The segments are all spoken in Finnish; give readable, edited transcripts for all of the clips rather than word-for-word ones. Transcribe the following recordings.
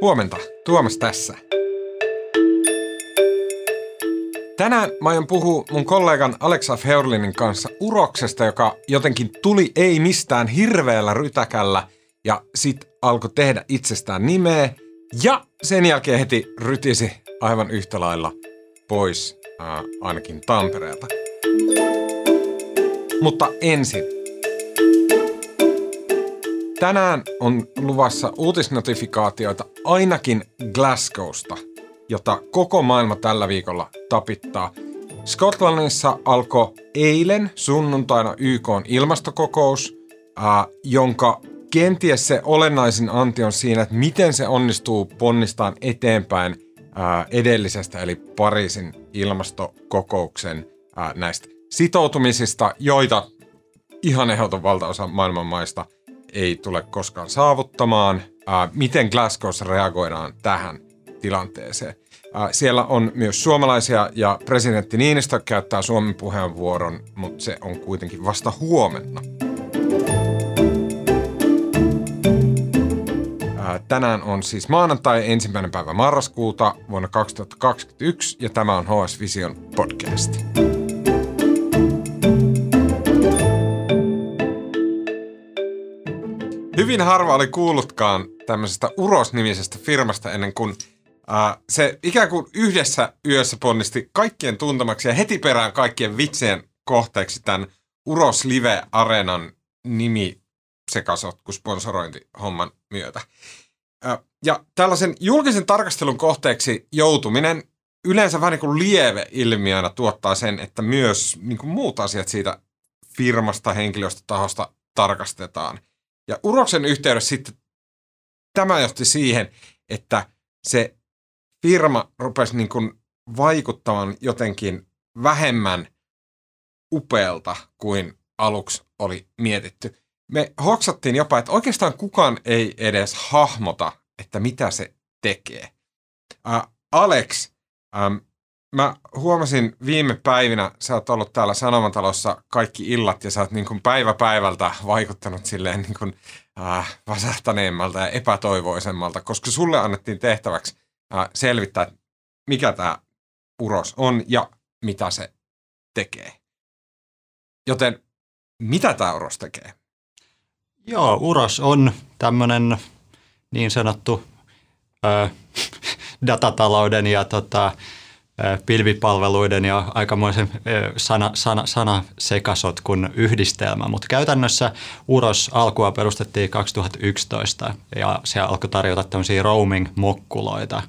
Huomenta, Tuomas tässä. Tänään mä aion puhua mun kollegan Aleksa F. Heurlinin kanssa Uroksesta, joka jotenkin tuli ei mistään hirveällä rytäkällä ja sit alkoi tehdä itsestään nimeä ja sen jälkeen heti rytisi aivan yhtä lailla pois ainakin Tampereelta. Mutta ensin. Tänään on luvassa uutisnotifikaatioita ainakin Glasgowsta, jota koko maailma tällä viikolla tapittaa. Skotlannissa alkoi eilen sunnuntaina YK:n ilmastokokous, jonka kenties se olennaisin anti on siinä, että miten se onnistuu ponnistaan eteenpäin edellisestä eli Pariisin ilmastokokouksen näistä sitoutumisista, joita ihan ehdoton valtaosa maailman maista ei tule koskaan saavuttamaan. Miten Glasgowssa reagoidaan tähän tilanteeseen? Siellä on myös suomalaisia ja presidentti Niinistö käyttää Suomen puheenvuoron, mutta se on kuitenkin vasta huomenna. Tänään on siis maanantai 1. päivä marraskuuta vuonna 2021 ja tämä on HS Vision podcast. Hyvin harva oli kuullutkaan tämmöisestä Uros-nimisestä firmasta ennen kuin se ikään kuin yhdessä yössä ponnisti kaikkien tuntemaksi ja heti perään kaikkien vitsien kohteeksi tämän Uros Live Areenan nimi sekasotku sponsorointihomman myötä. Ja tällaisen julkisen tarkastelun kohteeksi joutuminen yleensä vähän niin kuin lieveilmiönä tuottaa sen, että myös niin kuin muut asiat siitä firmasta, henkilöstä, tahosta tarkastetaan. Ja Uroksen yhteydessä sitten tämä johti siihen, että se firma rupesi niin kuin vaikuttamaan jotenkin vähemmän upealta kuin aluksi oli mietitty. Me hoksattiin jopa, että oikeastaan kukaan ei edes hahmota, että mitä se tekee. Alex, mä huomasin viime päivinä, sä oot ollut täällä Sanomatalossa kaikki illat ja sä oot niin kuin päivä päivältä vaikuttanut silleen niin kuin väsähtäneemmältä ja epätoivoisemmalta, koska sulle annettiin tehtäväksi selvittää, mikä tämä Uros on ja mitä se tekee. Joten mitä tämä Uros tekee? Joo, Uros on tämmöinen niin sanottu datatalouden ja pilvipalveluiden ja aikamoisen sanasekasotkun yhdistelmä, mutta käytännössä Uros alkua perustettiin 2011 ja se alkoi tarjota tämmöisiä roaming-mokkuloita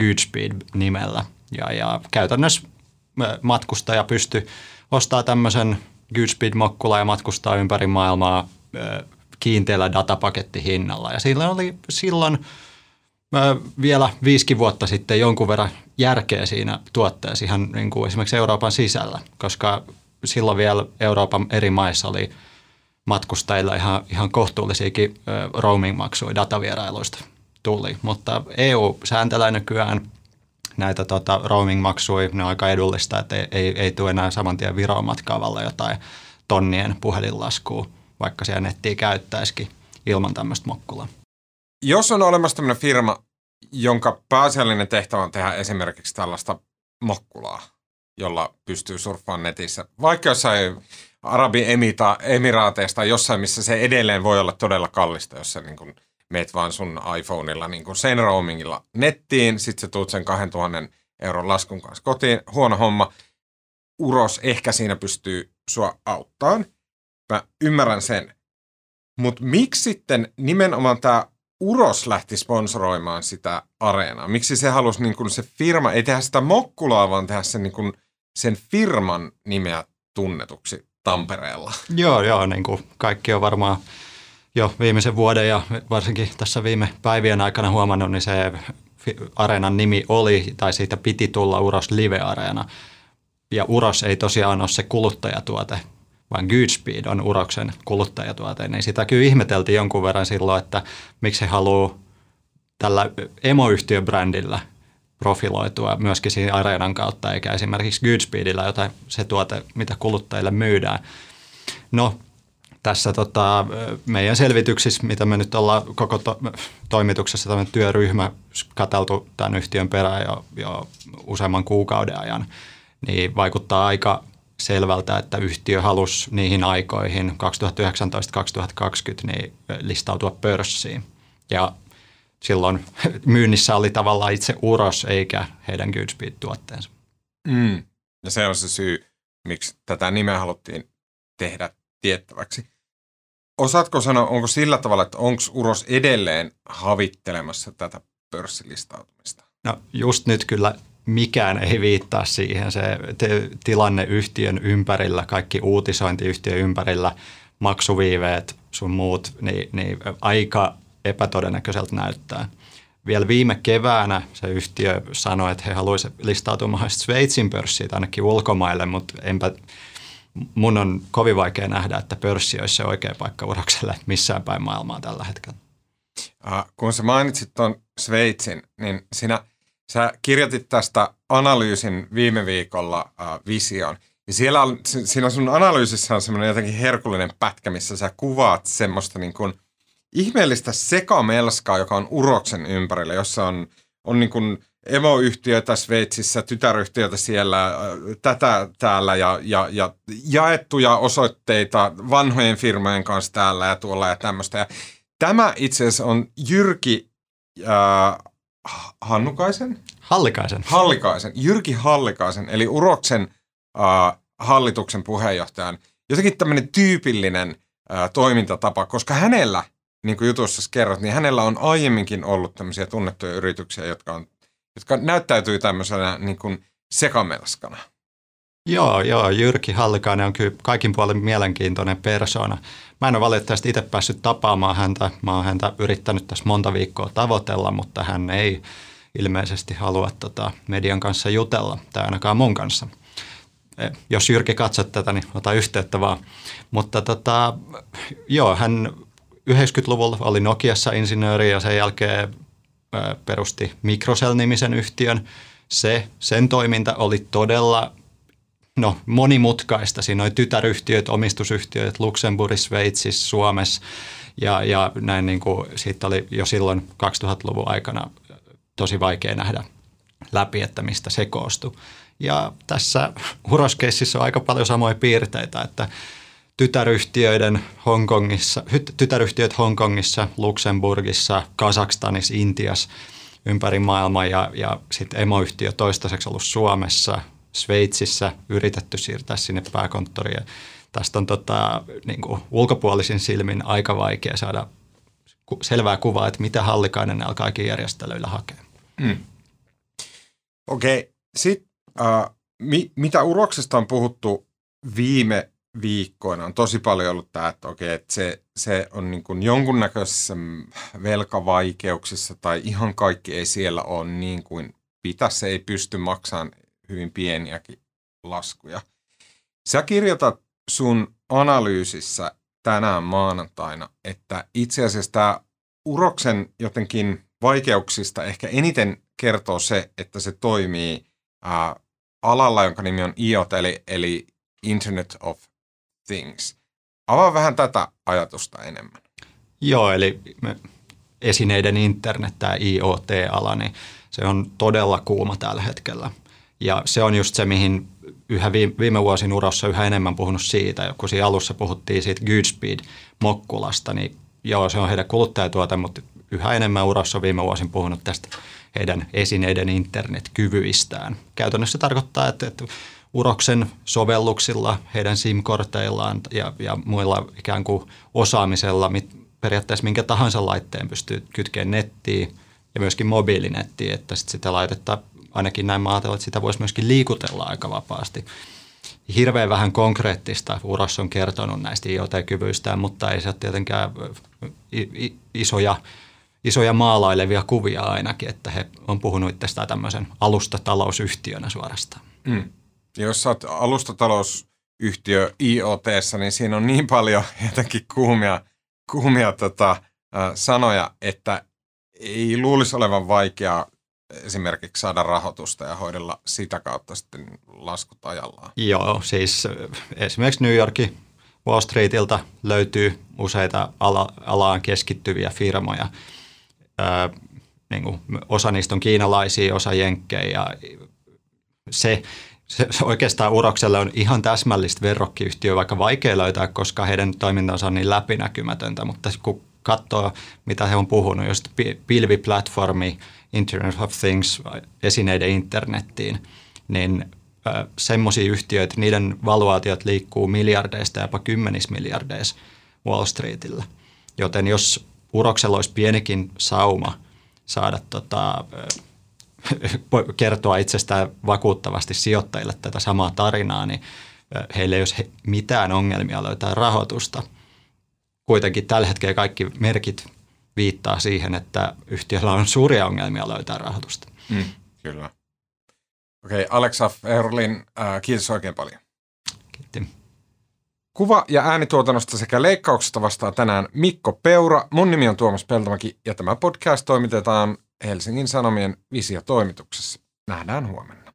Goodspeed-nimellä ja käytännössä matkustaja pystyi ostamaan tämmöisen Goodspeed-mokkula ja matkustaa ympäri maailmaa kiinteällä datapakettihinnalla ja sillä oli silloin vielä 5 vuotta sitten jonkun verran järkeä siinä tuotteessa ihan niin kuin esimerkiksi Euroopan sisällä, koska silloin vielä Euroopan eri maissa oli matkustajilla ihan kohtuullisiakin roaming-maksuja datavierailuista tuli. Mutta EU sääntelee nykyään näitä roaming-maksuja, ne on aika edullista, että ei tule enää saman tien Viroon matkaavalla jotain tonnien puhelinlaskua, vaikka siellä nettiä käyttäisikin ilman tämmöistä mokkulaa. Jos on olemassa tämmöinen firma, jonka pääasiallinen tehtävä on tehdä esimerkiksi tällaista mokkulaa, jolla pystyy surffaamaan netissä, vaikka jossain Arabi-emiraateista jossain, missä se edelleen voi olla todella kallista, jos sä niin meet vaan sun iPhoneilla niin sen roamingilla nettiin, sit sä tuut sen 2 000 euron laskun kanssa kotiin, huono homma, Uros ehkä siinä pystyy sua auttaan. Mä ymmärrän sen, mutta miksi sitten nimenomaan tämä Uros lähti sponsoroimaan sitä areenaa? Miksi se halusi niin kuin se firma, ei tehdä sitä mokkulaa, vaan tehdä sen, niin kuin, sen firman nimeä tunnetuksi Tampereella? Joo, niin kuin kaikki on varmaan jo viimeisen vuoden ja varsinkin tässä viime päivien aikana huomannut, niin se areenan nimi oli, tai siitä piti tulla Uros Live Areena. Ja Uros ei tosiaan ole se kuluttajatuote, vaan Goodspeed on Uroksen kuluttajatuote, niin sitä kyllä ihmeteltiin jonkun verran silloin, että miksi he haluaa tällä emoyhtiöbrändillä profiloitua myöskin siinä areenan kautta, eikä esimerkiksi Goodspeedillä, jota se tuote, mitä kuluttajille myydään. No, tässä meidän selvityksissä, mitä me nyt ollaan koko toimituksessa tämmöinen työryhmä katseltu tämän yhtiön perään jo useamman kuukauden ajan, niin vaikuttaa aika selvältä, että yhtiö halusi niihin aikoihin 2019-2020 niin listautua pörssiin. Ja silloin myynnissä oli tavallaan itse Uros eikä heidän Goodspeed-tuotteensa. Mm. Ja se on se syy, miksi tätä nimeä haluttiin tehdä tiettäväksi. Osaatko sanoa, onko sillä tavalla, että onko Uros edelleen havittelemassa tätä pörssilistautumista? No just nyt kyllä mikään ei viittaa siihen. Se tilanne yhtiön ympärillä, kaikki uutisointi yhtiön ympärillä, maksuviiveet sun muut, niin aika epätodennäköiseltä näyttää. Vielä viime keväänä se yhtiö sanoi, että he haluaisivat listautua mahdollisesti Sveitsin pörssiin ainakin ulkomaille, mutta mun on kovin vaikea nähdä, että pörssi olisi se oikea paikka Urokselle missään päin maailmaa tällä hetkellä. Kun sä mainitsit tuon Sveitsin, niin sä kirjoitit tästä analyysin viime viikolla Visioon. Ja siinä sun analyysissä on semmoinen jotenkin herkullinen pätkä, missä sä kuvaat semmoista niin kuin ihmeellistä sekamelskaa, joka on Uroksen ympärillä, jossa on niin kuin emoyhtiöitä Sveitsissä, tytäryhtiöitä siellä, tätä täällä ja jaettuja osoitteita vanhojen firmojen kanssa täällä ja tuolla ja tämmöistä. Ja tämä itse asiassa on Jyrki Jyrki Hallikaisen, eli Uroksen hallituksen puheenjohtajan. Jotenkin tämmöinen tyypillinen toimintatapa, koska hänellä, niin kuin jutussa kerrot, niin hänellä on aiemminkin ollut tämmöisiä tunnettuja yrityksiä, jotka näyttäytyy tämmöisenä niin kuin sekamelskana. Joo, Jyrki Hallikainen on kyllä kaikin puolin mielenkiintoinen persoona. Mä en ole valitettavasti itse päässyt tapaamaan häntä. Mä oon häntä yrittänyt tässä monta viikkoa tavoitella, mutta hän ei ilmeisesti halua median kanssa jutella, tai ainakaan mun kanssa. Jos Jyrki katsot tätä, niin ota yhteyttä vaan. Mutta hän 90-luvulla oli Nokiassa insinööri ja sen jälkeen perusti Mikrocell-nimisen yhtiön. Sen toiminta oli todella monimutkaista. Siinä oli tytäryhtiöt, omistusyhtiöt Luxemburgissa, Sveitsissä, Suomessa ja näin niin kuin siitä oli jo silloin 2000-luvun aikana tosi vaikea nähdä läpi, että mistä se koostui. Ja tässä Uros-keississä on aika paljon samoja piirteitä, että tytäryhtiöt Hongkongissa, Luxemburgissa, Kazakstanissa, Intiassa ympäri maailmaa ja sitten emoyhtiö toistaiseksi ollut Suomessa, Sveitsissä yritetty siirtää sinne pääkonttoriin. Tästä on niin kuin ulkopuolisin silmin aika vaikea saada selvää kuvaa, että mitä Hallikainen näillä kaikilla järjestelyillä hakee. Mm. Okei. Sitten mitä Uroksesta on puhuttu viime viikkoina on tosi paljon ollut tämä, että se on niin kuin jonkunnäköisissä velkavaikeuksissa tai ihan kaikki ei siellä ole niin kuin pitäisi, se ei pysty maksamaan hyvin pieniäkin laskuja. Sä kirjoitat sun analyysissä tänään maanantaina, että itse asiassa tämä Uroksen jotenkin vaikeuksista ehkä eniten kertoo se, että se toimii alalla, jonka nimi on IoT, eli Internet of Things. Avaa vähän tätä ajatusta enemmän. Joo, eli esineiden internet, tämä IoT-ala, niin se on todella kuuma tällä hetkellä. Ja se on just se, mihin yhä viime vuosin Urossa yhä enemmän puhunut siitä. Kun siinä alussa puhuttiin siitä Goodspeed-Mokkulasta, niin joo, se on heidän kuluttajatuote, mutta yhä enemmän Urossa on viime vuosin puhunut tästä heidän esineiden internetkyvyistään. Käytännössä tarkoittaa, että Uroksen sovelluksilla, heidän SIM-korteillaan ja muilla ikään kuin osaamisella, periaatteessa minkä tahansa laitteen pystyy kytkeen nettiin ja myöskin mobiilinettiin, että sit sitä laitetta, ainakin näin mä ajattelin, että sitä voisi myöskin liikutella aika vapaasti. Hirveän vähän konkreettista Uros on kertonut näistä IoT-kyvyistään, mutta ei se ole tietenkään isoja maalailevia kuvia ainakin, että he on puhunut itsestään tämmöisen alustatalousyhtiönä suorastaan. Mm. Jos sä oot alustatalousyhtiö IoT:ssä, niin siinä on niin paljon jotenkin kuumia sanoja, että ei luulisi olevan vaikeaa esimerkiksi saada rahoitusta ja hoidella sitä kautta sitten laskut ajallaan. Joo, siis esimerkiksi New Yorkin Wall Streetiltä löytyy useita alaan keskittyviä firmoja. Niin kuin osa niistä on kiinalaisia, osa jenkkejä. Ja se oikeastaan Urokselle on ihan täsmällistä verrokkiyhtiöä, vaikka vaikea löytää, koska heidän toimintansa on niin läpinäkymätöntä. Mutta kun katsoo, mitä he on puhunut, just pilviplatformi, Internet of Things, esineiden internettiin, niin semmoisia yhtiöitä, niiden valuaatiot liikkuu miljardeista, jopa 10 miljardeissa Wall Streetillä. Joten jos Uroksella olisi pienikin sauma saada kertoa itsestään vakuuttavasti sijoittajille tätä samaa tarinaa, niin heillä ei olisi mitään ongelmia löytää rahoitusta. Kuitenkin tällä hetkellä kaikki merkit viittaa siihen, että yhtiöllä on suuria ongelmia löytää rahoitusta. Mm, kyllä. Okei, Aleksa F. Heurlin, kiitos oikein paljon. Kiitti. Kuva- ja äänituotannosta sekä leikkauksesta vastaa tänään Mikko Peura. Mun nimi on Tuomas Peltomäki ja tämä podcast toimitetaan Helsingin Sanomien Visio-toimituksessa. Nähdään huomenna.